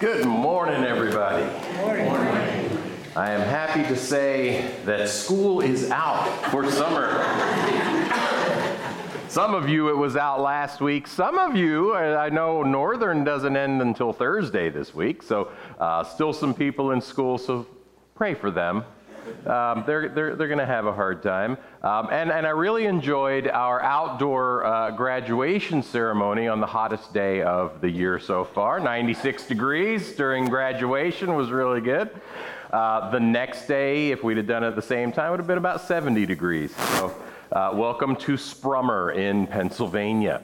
Good morning, everybody. Good morning. I am happy to say that school is out for summer. Some of you, it was out last week. Some of you, I know Northern doesn't end until Thursday this week, so still some people in school, so pray for them. They're going to have a hard time. And I really enjoyed our outdoor graduation ceremony on the hottest day of the year so far. 96 degrees during graduation was really good. The next day, if we'd have done it at the same time, it would have been about 70 degrees. So welcome to Sprummer in Pennsylvania.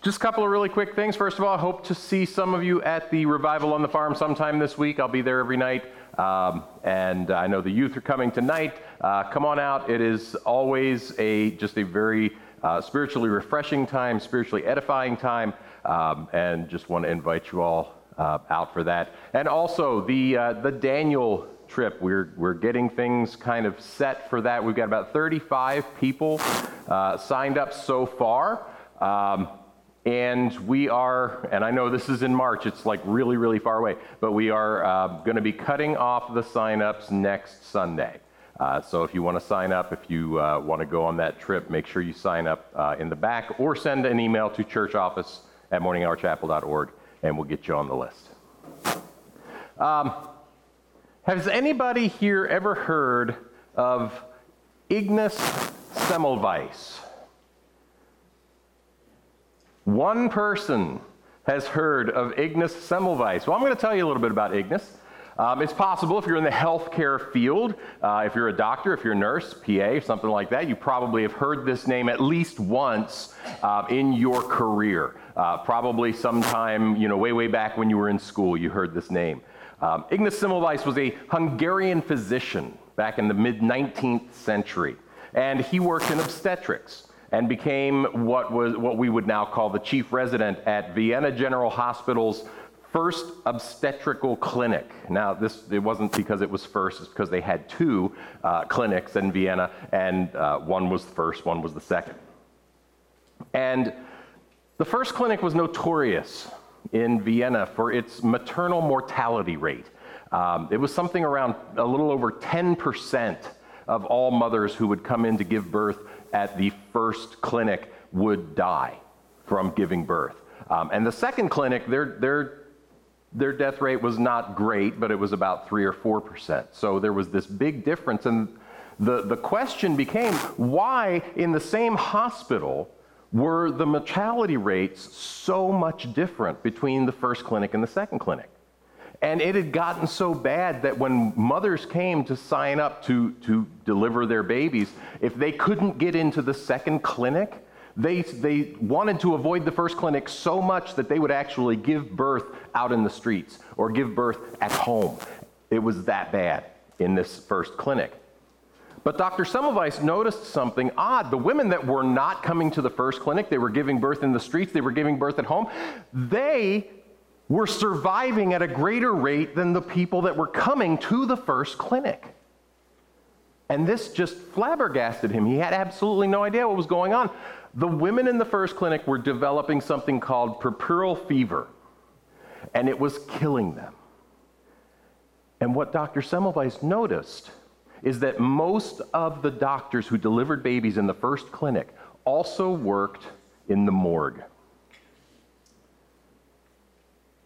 Just a couple of really quick things. First of all, I hope to see some of you at the Revival on the Farm sometime this week. I'll be there every night. And I know the youth are coming tonight. Come on out. It is always just a very spiritually refreshing time, spiritually edifying time, and just want to invite you all out for that. And also the Daniel trip. We're getting things kind of set for that. We've got about 35 people signed up so far. And we are, and I know this is in March, it's like really, really far away, but we are going to be cutting off the sign-ups next Sunday. So if you want to sign up, if you want to go on that trip, make sure you sign up in the back or send an email to churchoffice@morninghourchapel.org, and we'll get you on the list. Has anybody here ever heard of Ignaz Semmelweis? One person has heard of Ignaz Semmelweis. Well, I'm going to tell you a little bit about Ignaz. It's possible if you're in the healthcare field, if you're a doctor, if you're a nurse, PA, something like that, you probably have heard this name at least once in your career. Probably sometime, way back when you were in school, you heard this name. Ignaz Semmelweis was a Hungarian physician back in the mid-19th century, and he worked in obstetrics and became what we would now call the chief resident at Vienna General Hospital's first obstetrical clinic. Now, it wasn't because it was first, it's because they had two clinics in Vienna, and one was the first, one was the second. And the first clinic was notorious in Vienna for its maternal mortality rate. It was something around a little over 10% of all mothers who would come in to give birth at the first clinic would die from giving birth. And the second clinic, their death rate was not great, but it was about 3 or 4%. So there was this big difference. And the question became, why in the same hospital were the mortality rates so much different between the first clinic and the second clinic? And it had gotten so bad that when mothers came to sign up to deliver their babies, if they couldn't get into the second clinic, they wanted to avoid the first clinic so much that they would actually give birth out in the streets or give birth at home. It was that bad in this first clinic. But Dr. Semmelweis noticed something odd. The women that were not coming to the first clinic, they were giving birth in the streets, they were giving birth at home, they were surviving at a greater rate than the people that were coming to the first clinic. And this just flabbergasted him. He had absolutely no idea what was going on. The women in the first clinic were developing something called puerperal fever, and it was killing them. And what Dr. Semmelweis noticed is that most of the doctors who delivered babies in the first clinic also worked in the morgue.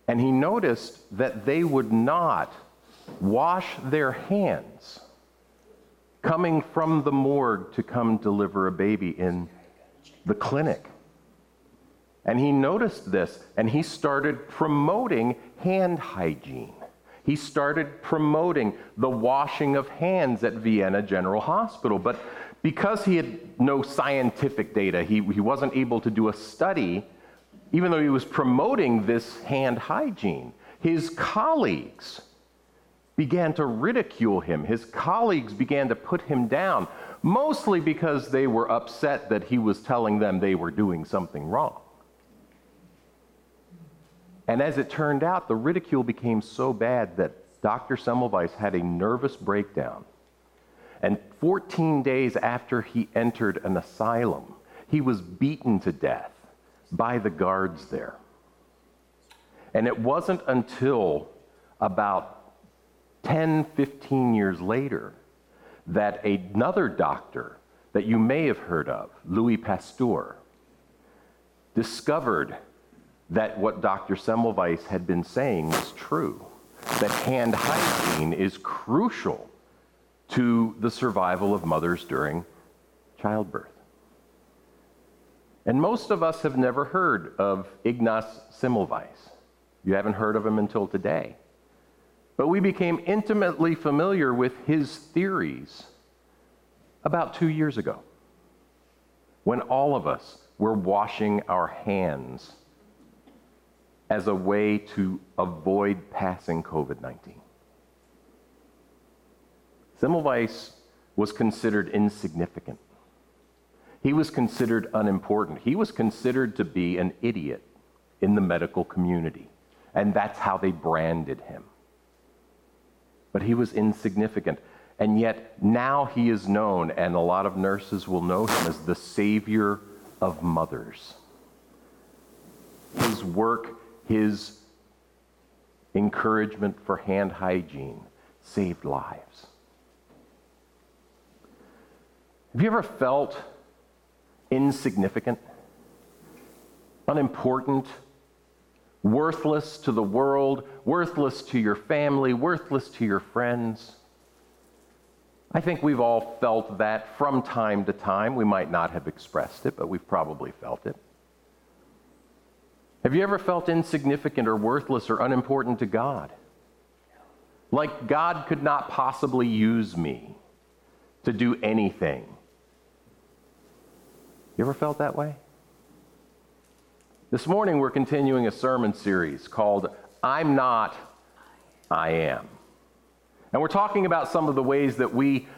And he noticed that they would not wash their hands coming from the morgue to come deliver a baby in the clinic. And he noticed this, and he started promoting hand hygiene. He started promoting the washing of hands at Vienna General Hospital. But because he had no scientific data, he wasn't able to do a study. Even though he was promoting this hand hygiene, his colleagues began to ridicule him. His colleagues began to put him down, mostly because they were upset that he was telling them they were doing something wrong. And as it turned out, the ridicule became so bad that Dr. Semmelweis had a nervous breakdown. And 14 days after he entered an asylum, he was beaten to death by the guards there. And it wasn't until about 10, 15 years later that another doctor that you may have heard of, Louis Pasteur, discovered that what Dr. Semmelweis had been saying was true, that hand hygiene is crucial to the survival of mothers during childbirth. And most of us have never heard of Ignaz Semmelweis. You haven't heard of him until today. But we became intimately familiar with his theories about 2 years ago, when all of us were washing our hands as a way to avoid passing COVID-19. Semmelweis was considered insignificant. He was considered unimportant. He was considered to be an idiot in the medical community, and that's how they branded him. But he was insignificant, and yet now he is known, and a lot of nurses will know him as the savior of mothers. His work, his encouragement for hand hygiene saved lives. Have you ever felt insignificant, unimportant, worthless to the world, worthless to your family, worthless to your friends? I think we've all felt that from time to time. We might not have expressed it, but we've probably felt it. Have you ever felt insignificant or worthless or unimportant to God? Like God could not possibly use me to do anything. You ever felt that way? This morning we're continuing a sermon series called I'm Not, I Am. And we're talking about some of the ways that we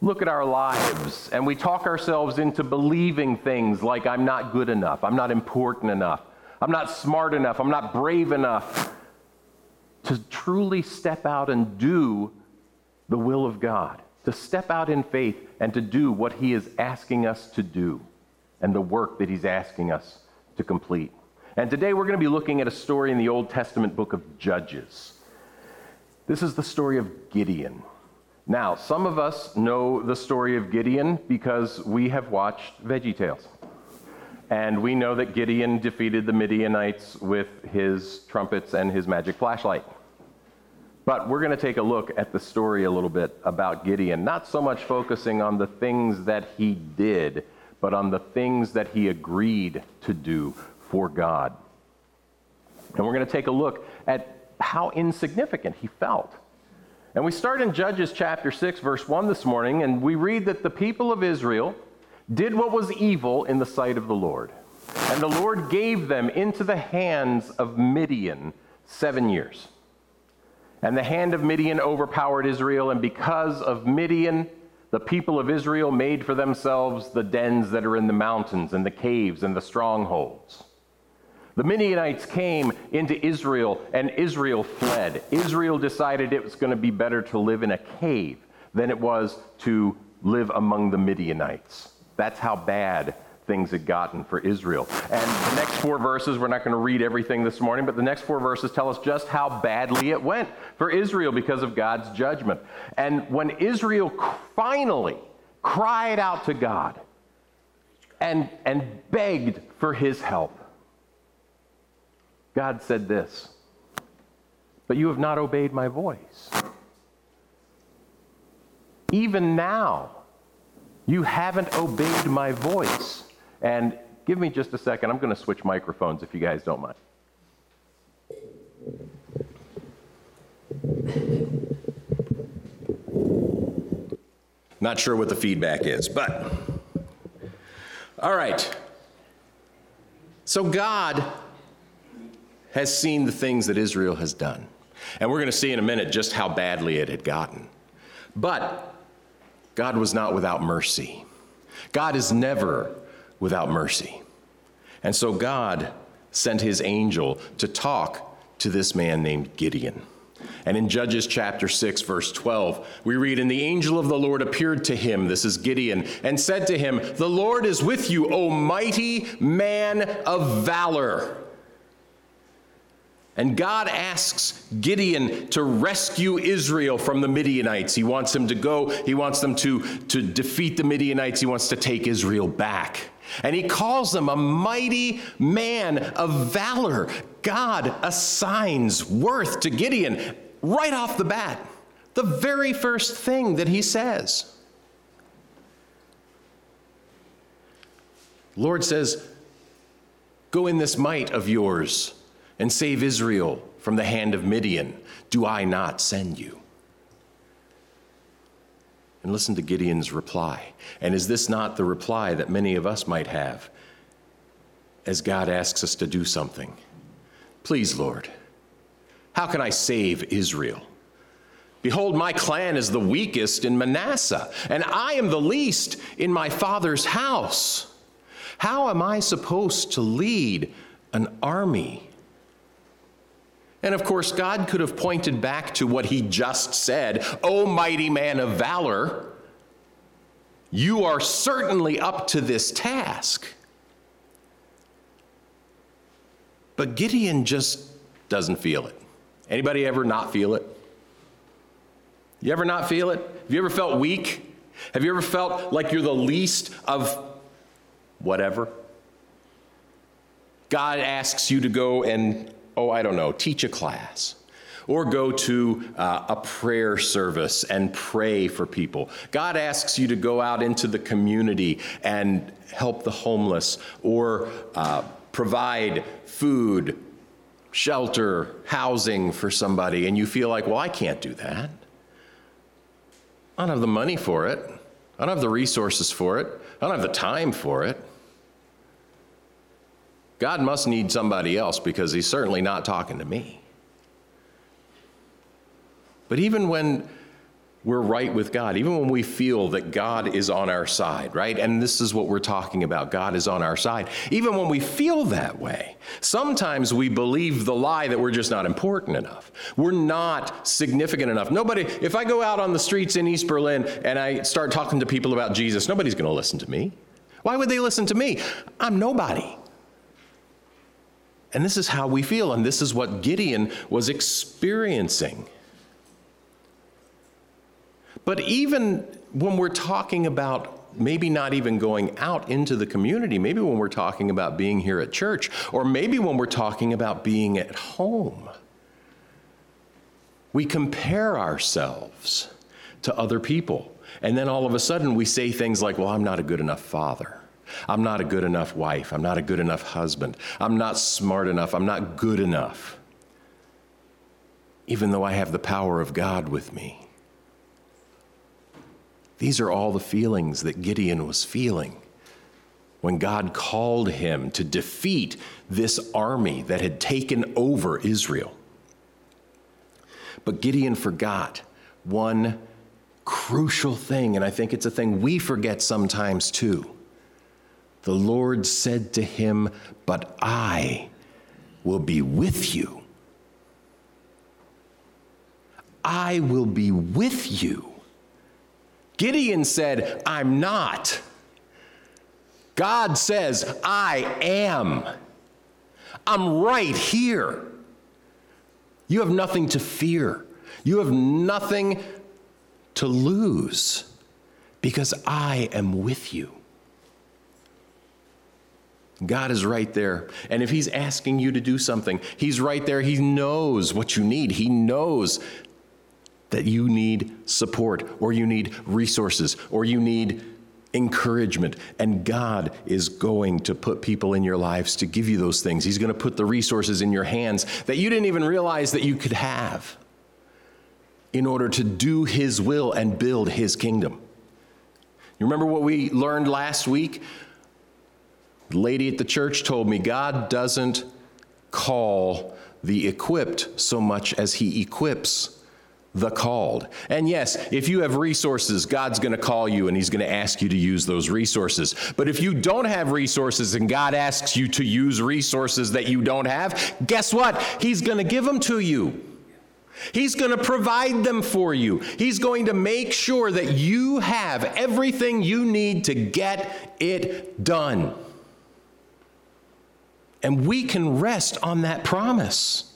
look at our lives and we talk ourselves into believing things like I'm not good enough, I'm not important enough, I'm not smart enough, I'm not brave enough to truly step out and do the will of God, to step out in faith and to do what he is asking us to do and the work that he's asking us to complete. And today we're going to be looking at a story in the Old Testament book of Judges. This is the story of Gideon. Now, some of us know the story of Gideon because we have watched Veggie Tales. And we know that Gideon defeated the Midianites with his trumpets and his magic flashlight. But we're going to take a look at the story a little bit about Gideon, not so much focusing on the things that he did, but on the things that he agreed to do for God. And we're going to take a look at how insignificant he felt. And we start in Judges chapter 6, verse 1 this morning, and we read that the people of Israel did what was evil in the sight of the Lord. And the Lord gave them into the hands of Midian 7 years. And the hand of Midian overpowered Israel, and because of Midian, the people of Israel made for themselves the dens that are in the mountains and the caves and the strongholds. The Midianites came into Israel and Israel fled. Israel decided it was going to be better to live in a cave than it was to live among the Midianites. That's how bad things had gotten for Israel. And the next four verses, we're not going to read everything this morning, but the next four verses tell us just how badly it went for Israel because of God's judgment. And when Israel finally cried out to God and begged for his help, God said this, "But you have not obeyed my voice. Even now, you haven't obeyed my voice." And give me just a second. I'm going to switch microphones if you guys don't mind. Not sure what the feedback is, but all right. So God has seen the things that Israel has done. And we're going to see in a minute just how badly it had gotten. But God was not without mercy. God is never without mercy. And so God sent his angel to talk to this man named Gideon. And in Judges chapter 6, verse 12, we read, "And the angel of the Lord appeared to him," this is Gideon, "and said to him, 'The Lord is with you, O mighty man of valor.'" And God asks Gideon to rescue Israel from the Midianites. He wants him to go. He wants them to defeat the Midianites. He wants to take Israel back. And he calls him a mighty man of valor. God assigns worth to Gideon right off the bat. The very first thing that he says. Lord says, go in this might of yours and save Israel from the hand of Midian. Do I not send you? And listen to Gideon's reply. And is this not the reply that many of us might have as God asks us to do something? Please, Lord, how can I save Israel? Behold, my clan is the weakest in Manasseh, and I am the least in my father's house. How am I supposed to lead an army? And of course, God could have pointed back to what he just said. O mighty man of valor, you are certainly up to this task. But Gideon just doesn't feel it. Anybody ever not feel it? You ever not feel it? Have you ever felt weak? Have you ever felt like you're the least of whatever? God asks you to go and, teach a class or go to a prayer service and pray for people. God asks you to go out into the community and help the homeless or provide food, shelter, housing for somebody. And you feel like, well, I can't do that. I don't have the money for it. I don't have the resources for it. I don't have the time for it. God must need somebody else because he's certainly not talking to me. But even when we're right with God, even when we feel that God is on our side, right? And this is what we're talking about. God is on our side. Even when we feel that way, sometimes we believe the lie that we're just not important enough. We're not significant enough. Nobody, if I go out on the streets in East Berlin and I start talking to people about Jesus, nobody's going to listen to me. Why would they listen to me? I'm nobody. And this is how we feel. And this is what Gideon was experiencing. But even when we're talking about maybe not even going out into the community, maybe when we're talking about being here at church, or maybe when we're talking about being at home, we compare ourselves to other people. And then all of a sudden we say things like, well, I'm not a good enough father. I'm not a good enough wife. I'm not a good enough husband. I'm not smart enough. I'm not good enough. Even though I have the power of God with me. These are all the feelings that Gideon was feeling when God called him to defeat this army that had taken over Israel. But Gideon forgot one crucial thing, and I think it's a thing we forget sometimes too. The Lord said to him, "But I will be with you. I will be with you." Gideon said, I'm not. God says, I am. I'm right here. You have nothing to fear. You have nothing to lose because I am with you. God is right there. And if he's asking you to do something, he's right there. He knows what you need. He knows that you need support, or you need resources, or you need encouragement. And God is going to put people in your lives to give you those things. He's going to put the resources in your hands that you didn't even realize that you could have in order to do his will and build his kingdom. You remember what we learned last week? The lady at the church told me, God doesn't call the equipped so much as he equips the called. And yes, if you have resources, God's going to call you and he's going to ask you to use those resources. But if you don't have resources and God asks you to use resources that you don't have, guess what? He's going to give them to you. He's going to provide them for you. He's going to make sure that you have everything you need to get it done. And we can rest on that promise.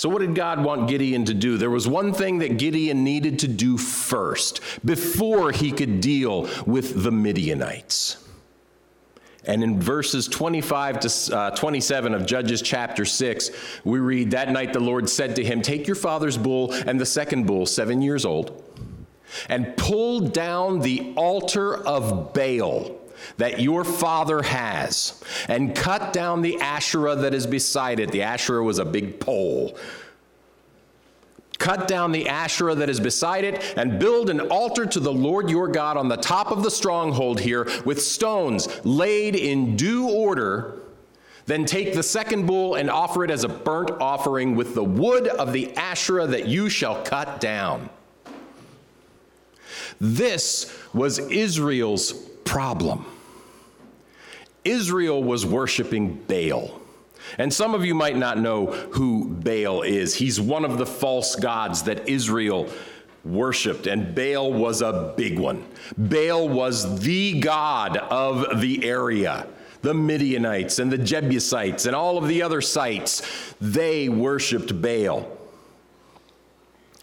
So what did God want Gideon to do? There was one thing that Gideon needed to do first before he could deal with the Midianites. And in verses 25 to 27 of Judges chapter 6, we read, "That night the Lord said to him, 'Take your father's bull and the second bull, 7 years old, and pull down the altar of Baal that your father has, and cut down the Asherah that is beside it.'" The Asherah was a big pole. "Cut down the Asherah that is beside it, and build an altar to the Lord your God on the top of the stronghold here, with stones laid in due order. Then take the second bull and offer it as a burnt offering with the wood of the Asherah that you shall cut down." This was Israel's problem. Israel was worshiping Baal. And some of you might not know who Baal is. He's one of the false gods that Israel worshipped, and Baal was a big one. Baal was the god of the area. The Midianites and the Jebusites and all of the other sites, they worshipped Baal.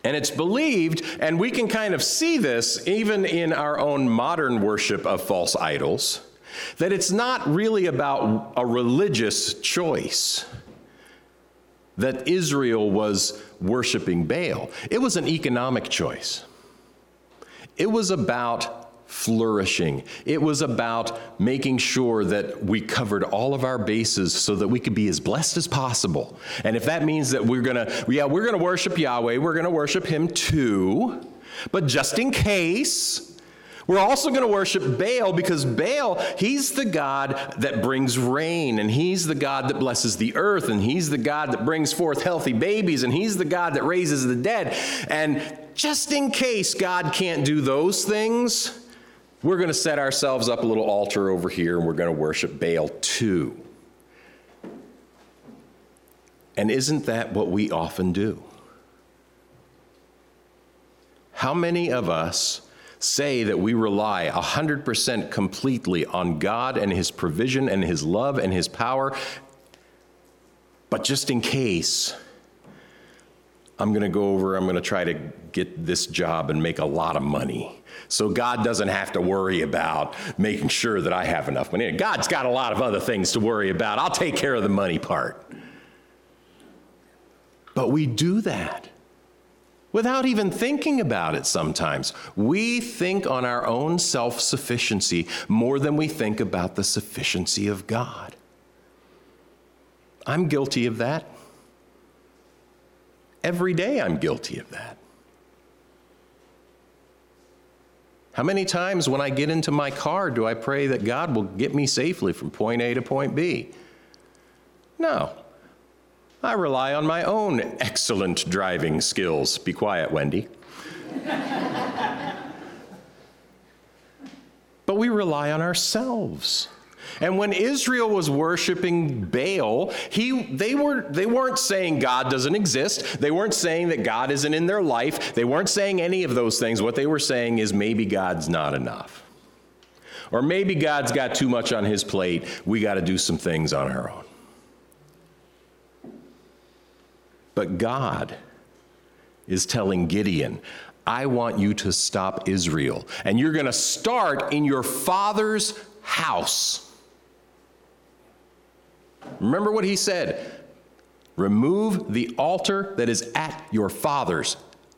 And it's believed, and we can kind of see this even in our own modern worship of false idols, that it's not really about a religious choice that Israel was worshiping Baal. It was an economic choice. It was about flourishing. It was about making sure that we covered all of our bases so that we could be as blessed as possible. And if that means that we're going to worship Yahweh, we're going to worship him too, but just in case, we're also going to worship Baal, because Baal, he's the god that brings rain, and he's the god that blesses the earth, and he's the god that brings forth healthy babies, and he's the god that raises the dead. And just in case God can't do those things, we're going to set ourselves up a little altar over here, and we're going to worship Baal too. And isn't that what we often do? How many of us say that we rely 100% completely on God and his provision and his love and his power, but just in case, I'm going to try to get this job and make a lot of money, so God doesn't have to worry about making sure that I have enough money. God's got a lot of other things to worry about. I'll take care of the money part. But we do that without even thinking about it sometimes. We think on our own self-sufficiency more than we think about the sufficiency of God. I'm guilty of that. Every day I'm guilty of that. How many times when I get into my car do I pray that God will get me safely from point A to point B? No. I rely on my own excellent driving skills. Be quiet, Wendy. But we rely on ourselves. And when Israel was worshiping Baal, they weren't saying God doesn't exist. They weren't saying that God isn't in their life. They weren't saying any of those things. What they were saying is, maybe God's not enough. Or maybe God's got too much on his plate. We got to do some things on our own. But God is telling Gideon, I want you to stop Israel, and you're going to start in your father's house. Remember what he said: remove the altar that is at your father's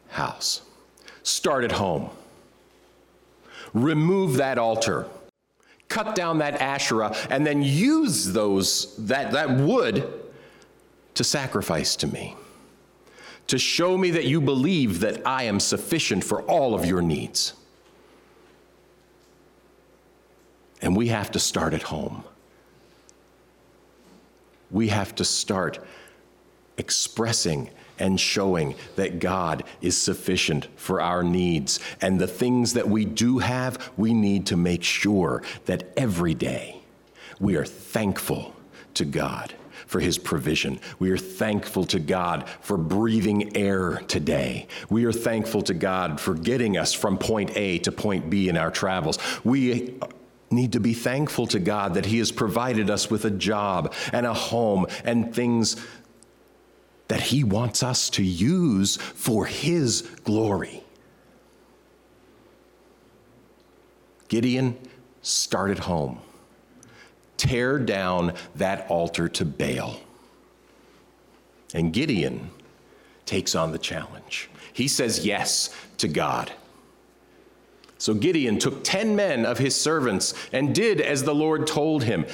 house. Start at home. Remove that altar. Cut down that Asherah, and then use that wood to sacrifice to me, to show me that you believe that I am sufficient for all of your needs. And we have to start at home. We have to start expressing and showing that God is sufficient for our needs. And the things that we do have, we need to make sure that every day we are thankful to God for his provision. We are thankful to God for breathing air today. We are thankful to God for getting us from point A to point B in our travels. We need to be thankful to God that he has provided us with a job and a home and things that he wants us to use for his glory. Gideon, start at home. Tear down that altar to Baal. And Gideon takes on the challenge. He says yes to God. So Gideon took 10 men of his servants and did as the Lord told him.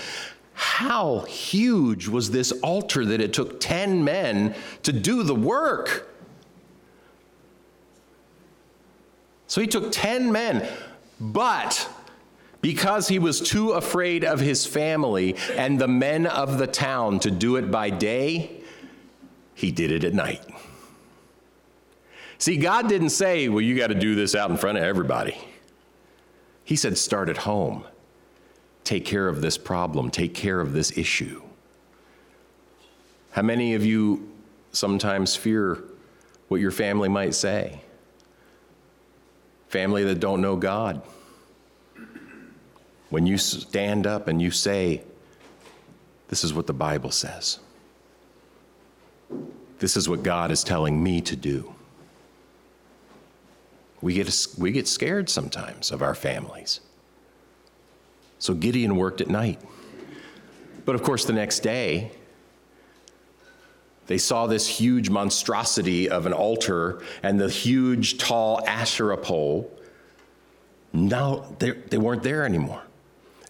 How huge was this altar that it took 10 men to do the work? So he took 10 men, but because he was too afraid of his family and the men of the town to do it by day, he did it at night. See, God didn't say, well, you got to do this out in front of everybody. He said, start at home. Take care of this problem. Take care of this issue. How many of you sometimes fear what your family might say? Family that don't know God. When you stand up and you say, this is what the Bible says. This is what God is telling me to do. We get scared sometimes of our families. So Gideon worked at night. But of course, the next day, they saw this huge monstrosity of an altar and the huge, tall Asherah pole. Now, they weren't there anymore.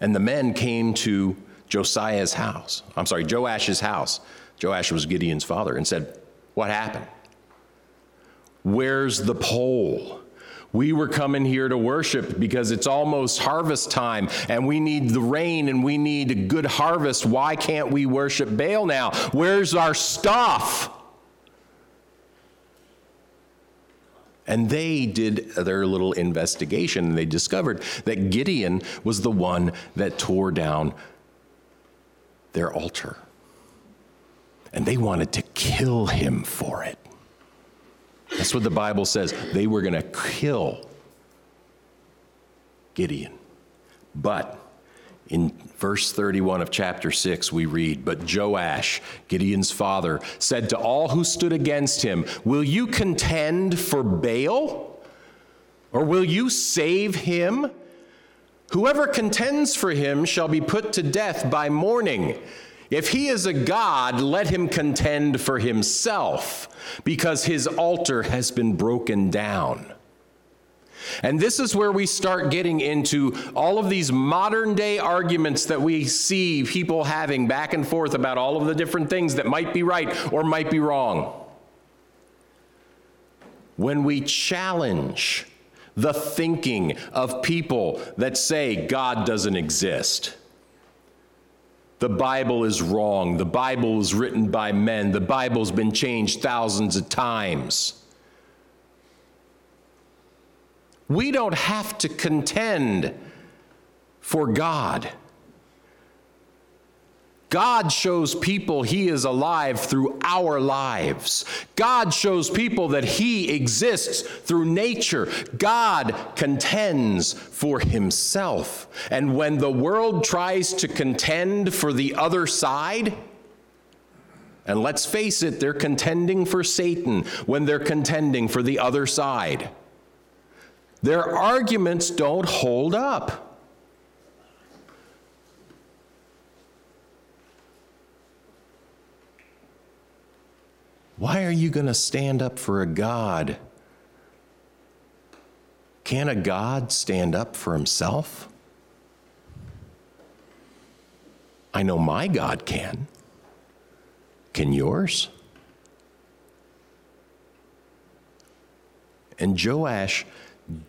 And the men came to Joash's house. Joash was Gideon's father, and said, what happened? Where's the pole? We were coming here to worship because it's almost harvest time and we need the rain and we need a good harvest. Why can't we worship Baal now? Where's our stuff? And they did their little investigation and they discovered that Gideon was the one that tore down their altar. And they wanted to kill him for it. That's what the Bible says. They were going to kill Gideon. But in verse 31 of chapter 6, we read, but Joash, Gideon's father, said to all who stood against him, will you contend for Baal? Or will you save him? Whoever contends for him shall be put to death by morning. If he is a god, let him contend for himself, because his altar has been broken down. And this is where we start getting into all of these modern day arguments that we see people having back and forth about all of the different things that might be right or might be wrong. When we challenge the thinking of people that say God doesn't exist, the Bible is wrong. The Bible was written by men. The Bible's been changed thousands of times. We don't have to contend for God. God shows people he is alive through our lives. God shows people that he exists through nature. God contends for himself. And when the world tries to contend for the other side, and let's face it, they're contending for Satan when they're contending for the other side. Their arguments don't hold up. Why are you going to stand up for a God? Can a God stand up for himself? I know my God can. Can yours? And Joash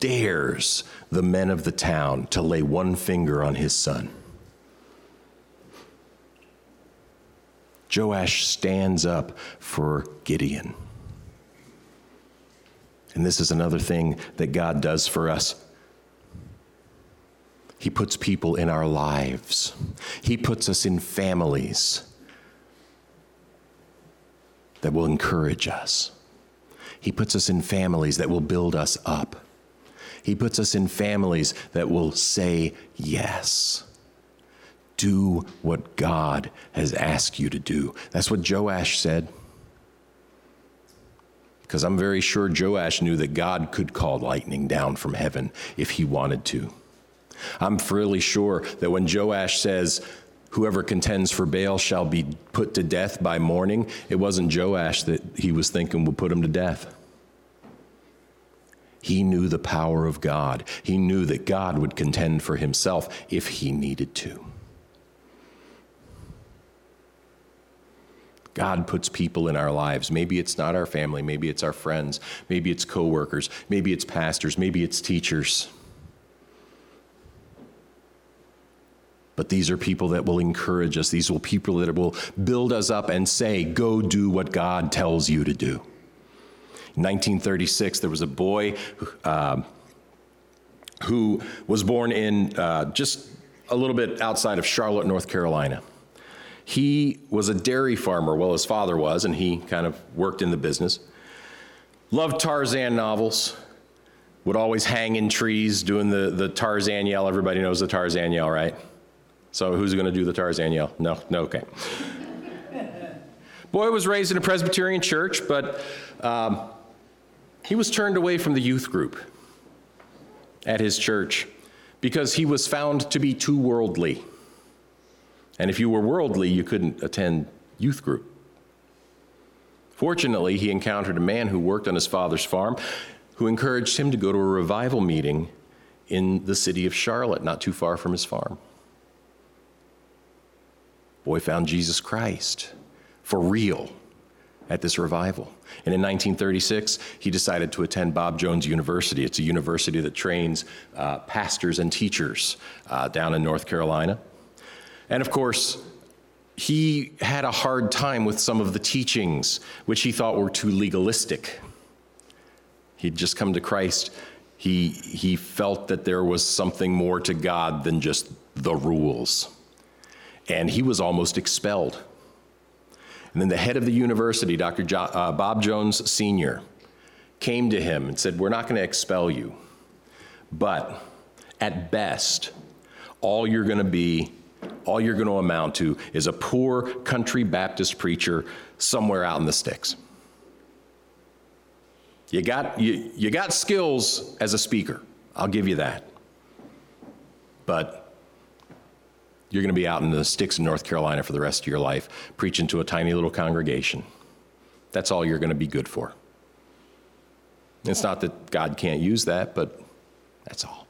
dares the men of the town to lay one finger on his son. Joash stands up for Gideon. And this is another thing that God does for us. He puts people in our lives. He puts us in families that will encourage us. He puts us in families that will build us up. He puts us in families that will say yes. Do what God has asked you to do. That's what Joash said. because I'm very sure Joash knew that God could call lightning down from heaven if he wanted to. I'm fairly sure that when Joash says, whoever contends for Baal shall be put to death by morning, it wasn't Joash that he was thinking would put him to death. He knew the power of God. He knew that God would contend for himself if he needed to. God puts people in our lives. Maybe it's not our family. Maybe it's our friends. Maybe it's coworkers. Maybe it's pastors. Maybe it's teachers. But these are people that will encourage us. These will people that will build us up and say, go do what God tells you to do. In 1936, there was a boy who was born in just a little bit outside of Charlotte, North Carolina. He was a dairy farmer. Well, his father was, and he kind of worked in the business. Loved Tarzan novels. Would always hang in trees doing the Tarzan yell. Everybody knows the Tarzan yell, right? So who's going to do the Tarzan yell? No, okay. Boy was raised in a Presbyterian church, but he was turned away from the youth group at his church because he was found to be too worldly. And if you were worldly, you couldn't attend youth group. Fortunately, he encountered a man who worked on his father's farm who encouraged him to go to a revival meeting in the city of Charlotte, not too far from his farm. Boy found Jesus Christ for real at this revival. And in 1936, he decided to attend Bob Jones University. It's a university that trains pastors and teachers down in North Carolina. And of course, he had a hard time with some of the teachings, which he thought were too legalistic. He'd just come to Christ. He felt that there was something more to God than just the rules. And he was almost expelled. And then the head of the university, Dr. Bob Jones Sr., came to him and said, we're not going to expel you, but at best, all you're going to amount to is a poor country Baptist preacher somewhere out in the sticks. You got skills as a speaker, I'll give you that, but you're going to be out in the sticks in North Carolina for the rest of your life, preaching to a tiny little congregation. That's all you're going to be good for. It's not that God can't use that, but that's all.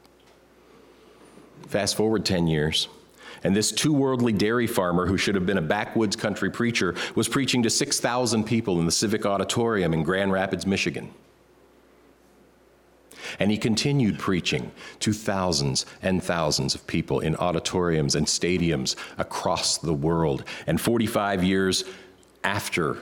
Fast forward 10 years, and this too worldly dairy farmer who should have been a backwoods country preacher was preaching to 6,000 people in the Civic Auditorium in Grand Rapids, Michigan. And he continued preaching to thousands and thousands of people in auditoriums and stadiums across the world. And 45 years after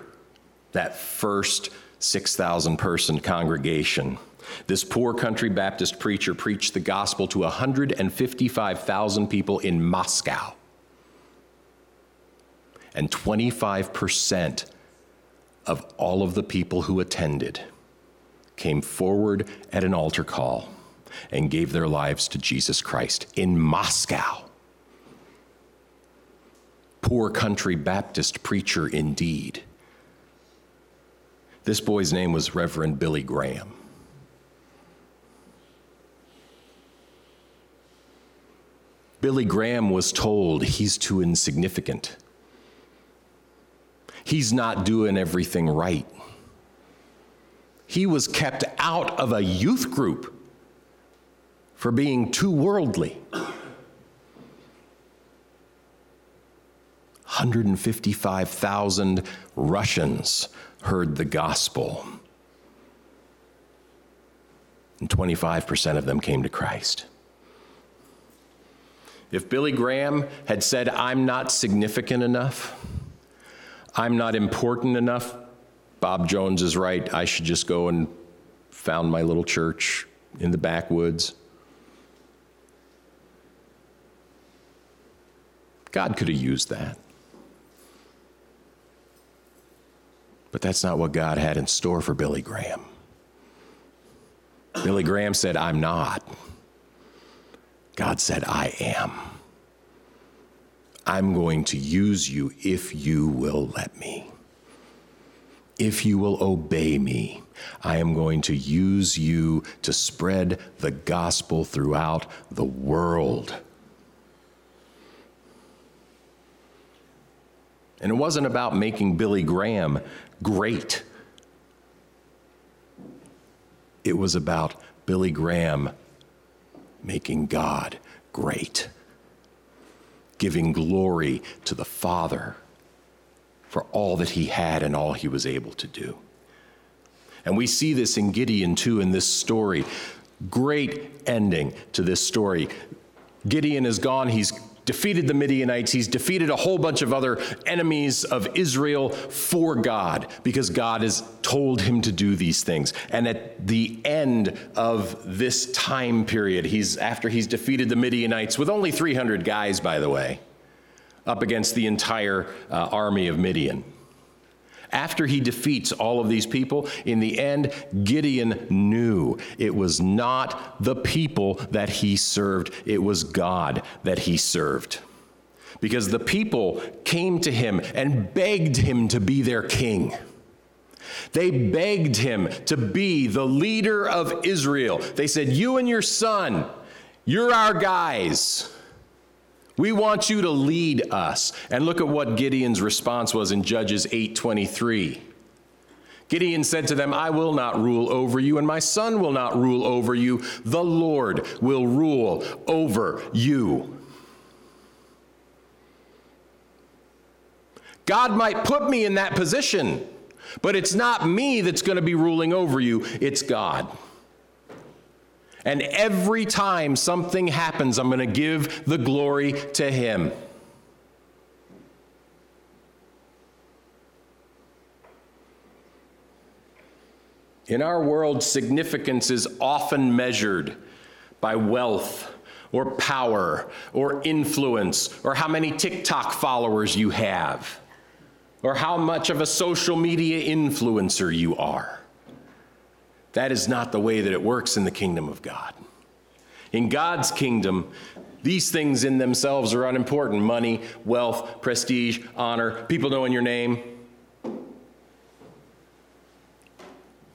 that first 6,000-person congregation, this poor country Baptist preacher preached the gospel to 155,000 people in Moscow. And 25% of all of the people who attended came forward at an altar call and gave their lives to Jesus Christ in Moscow. Poor country Baptist preacher indeed. This boy's name was Reverend Billy Graham. Billy Graham was told he's too insignificant. He's not doing everything right. He was kept out of a youth group for being too worldly. 155,000 Russians heard the gospel, and 25% of them came to Christ. If Billy Graham had said, I'm not significant enough, I'm not important enough, Bob Jones is right, I should just go and found my little church in the backwoods, God could have used that. But that's not what God had in store for Billy Graham. Billy Graham said, I'm not. God said, I am. I'm going to use you if you will let me. If you will obey me, I am going to use you to spread the gospel throughout the world. And it wasn't about making Billy Graham great. It was about Billy Graham making God great, giving glory to the Father for all that he had and all he was able to do. And we see this in Gideon too, in this story. Great ending to this story. Gideon is gone. He's defeated the Midianites. He's defeated a whole bunch of other enemies of Israel for God, because God has told him to do these things. And at the end of this time period, after he's defeated the Midianites with only 300 guys, by the way, up against the entire army of Midian. After he defeats all of these people, in the end, Gideon knew it was not the people that he served, it was God that he served. Because the people came to him and begged him to be their king. They begged him to be the leader of Israel. They said, "You and your son, you're our guys. We want you to lead us." And look at what Gideon's response was in Judges 8:23. Gideon said to them, "I will not rule over you, and my son will not rule over you. The Lord will rule over you." God might put me in that position, but it's not me that's going to be ruling over you. It's God. And every time something happens, I'm going to give the glory to him. In our world, significance is often measured by wealth or power or influence or how many TikTok followers you have or how much of a social media influencer you are. That is not the way that it works in the kingdom of God. In God's kingdom, these things in themselves are unimportant. Money, wealth, prestige, honor, people knowing your name.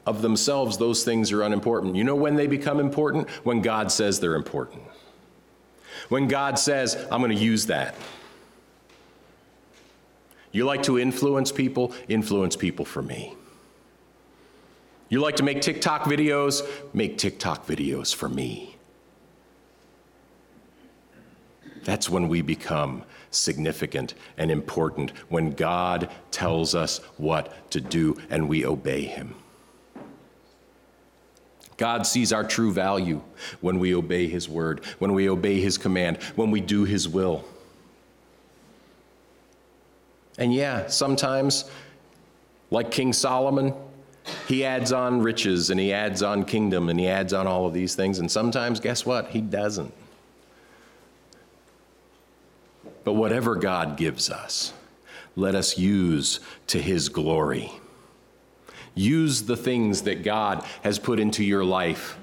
Of themselves, those things are unimportant. You know when they become important? When God says they're important. When God says, "I'm going to use that." You like to influence people for me. You like to make TikTok videos for me. That's when we become significant and important, when God tells us what to do and we obey him. God sees our true value when we obey his word, when we obey his command, when we do his will. And yeah, sometimes, like King Solomon, he adds on riches, and he adds on kingdom, and he adds on all of these things. And sometimes, guess what? He doesn't. But whatever God gives us, let us use to his glory. Use the things that God has put into your life.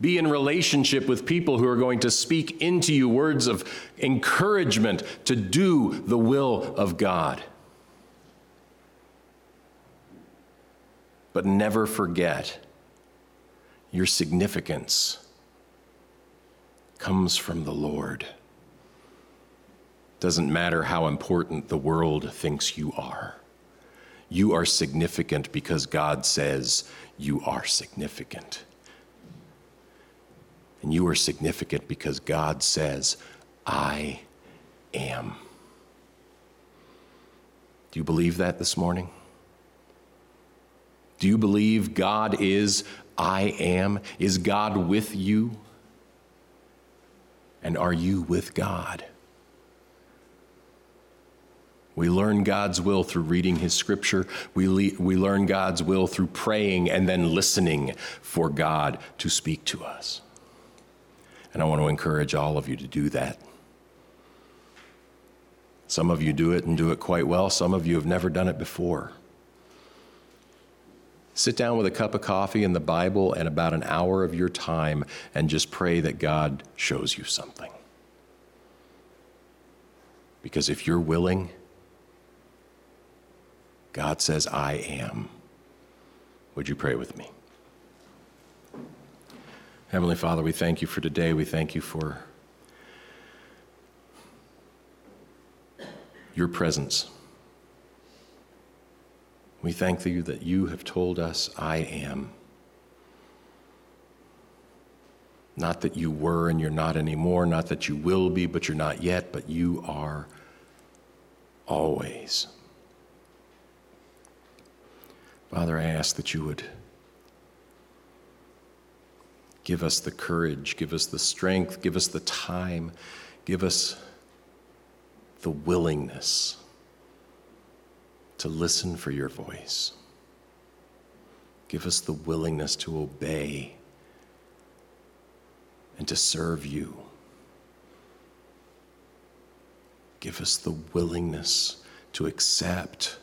Be in relationship with people who are going to speak into you words of encouragement to do the will of God. But never forget, your significance comes from the Lord. Doesn't matter how important the world thinks you are. You are significant because God says you are significant. And you are significant because God says, "I am." Do you believe that this morning? Do you believe God is "I am"? Is God with you? And are you with God? We learn God's will through reading his scripture. We learn God's will through praying and then listening for God to speak to us. And I want to encourage all of you to do that. Some of you do it and do it quite well. Some of you have never done it before. Sit down with a cup of coffee and the Bible and about an hour of your time and just pray that God shows you something. Because if you're willing, God says, I am. Would you pray with me? Heavenly Father, we thank you for today. We thank you for your presence. We thank you that you have told us, I am. Not that you were and you're not anymore, not that you will be, but you're not yet, but you are always. Father, I ask that you would give us the courage, give us the strength, give us the time, give us the willingness to listen for your voice. Give us the willingness to obey and to serve you. Give us the willingness to accept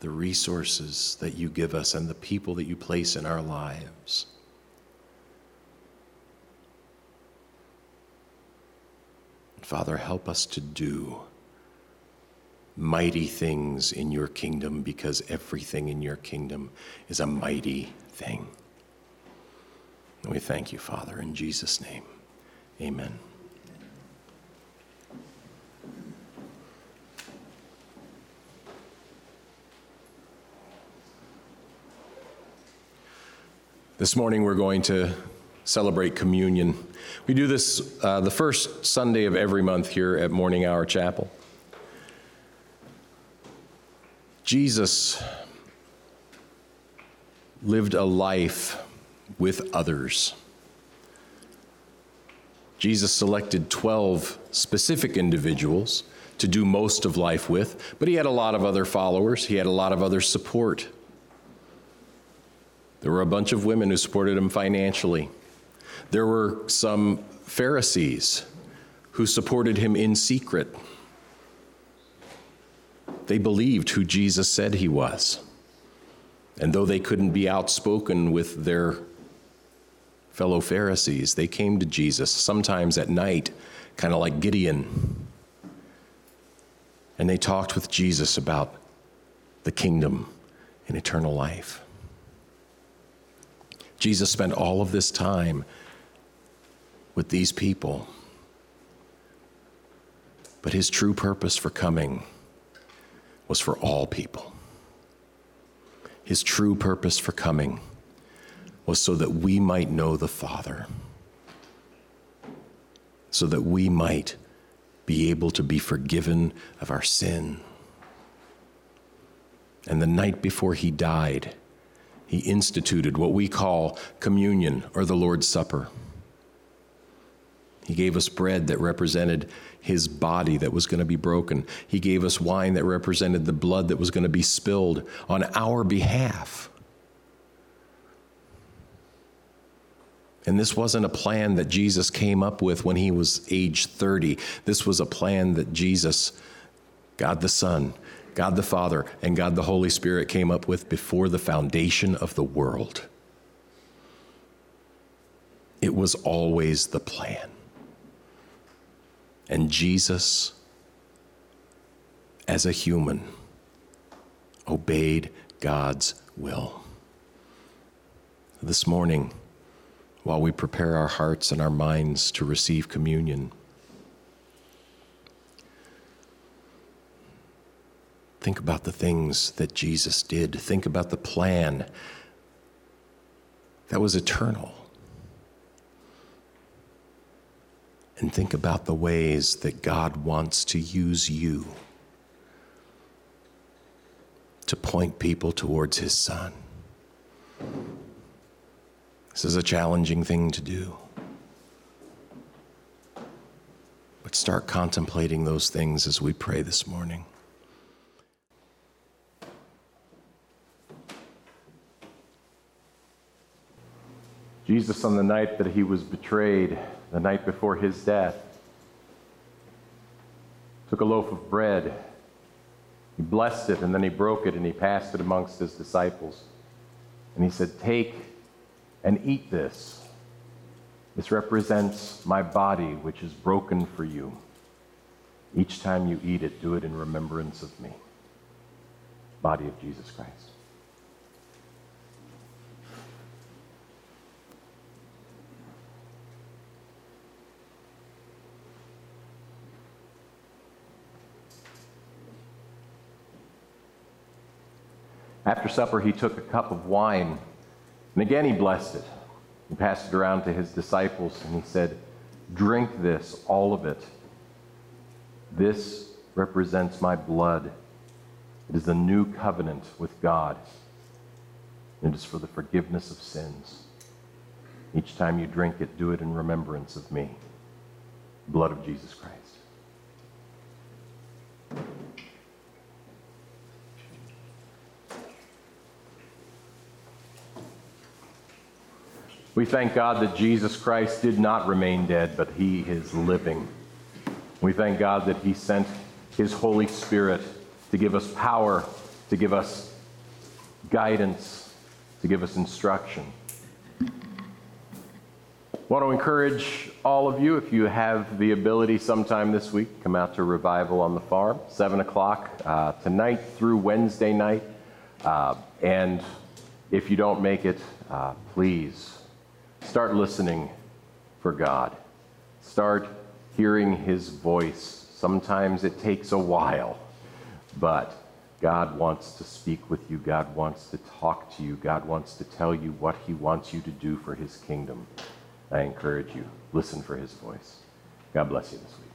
the resources that you give us and the people that you place in our lives. Father, help us to do mighty things in your kingdom, because everything in your kingdom is a mighty thing. And we thank you, Father, in Jesus' name. Amen. This morning we're going to celebrate communion. We do this the first Sunday of every month here at Morning Hour Chapel. Jesus lived a life with others. Jesus selected 12 specific individuals to do most of life with, but he had a lot of other followers. He had a lot of other support. There were a bunch of women who supported him financially. There were some Pharisees who supported him in secret. They believed who Jesus said he was. And though they couldn't be outspoken with their fellow Pharisees, they came to Jesus sometimes at night, kind of like Gideon. And they talked with Jesus about the kingdom and eternal life. Jesus spent all of this time with these people. But his true purpose for coming was for all people. His true purpose for coming was so that we might know the Father, so that we might be able to be forgiven of our sin. And the night before he died, he instituted what we call communion, or the Lord's Supper. He gave us bread that represented his body that was going to be broken. He gave us wine that represented the blood that was going to be spilled on our behalf. And this wasn't a plan that Jesus came up with when he was age 30. This was a plan that Jesus, God the Son, God the Father, and God the Holy Spirit came up with before the foundation of the world. It was always the plan. And Jesus, as a human, obeyed God's will. This morning, while we prepare our hearts and our minds to receive communion, think about the things that Jesus did. Think about the plan that was eternal. And think about the ways that God wants to use you to point people towards his Son. This is a challenging thing to do. But start contemplating those things as we pray this morning. Jesus, on the night that he was betrayed, the night before his death, took a loaf of bread. He blessed it, and then he broke it, and he passed it amongst his disciples. And he said, "Take and eat this. This represents my body, which is broken for you. Each time you eat it, do it in remembrance of me." body of Jesus Christ. After supper, he took a cup of wine, and again he blessed it. He passed it around to his disciples, and he said, "Drink this, all of it. This represents my blood. It is the new covenant with God. It is for the forgiveness of sins. Each time you drink it, do it in remembrance of me." Blood of Jesus Christ. We thank God that Jesus Christ did not remain dead, but he is living. We thank God that he sent his Holy Spirit to give us power, to give us guidance, to give us instruction. I want to encourage all of you, if you have the ability sometime this week, come out to Revival on the Farm, 7 o'clock tonight through Wednesday night. And if you don't make it, please, start listening for God. Start hearing his voice. Sometimes it takes a while, but God wants to speak with you. God wants to talk to you. God wants to tell you what he wants you to do for his kingdom. I encourage you, listen for his voice. God bless you this week.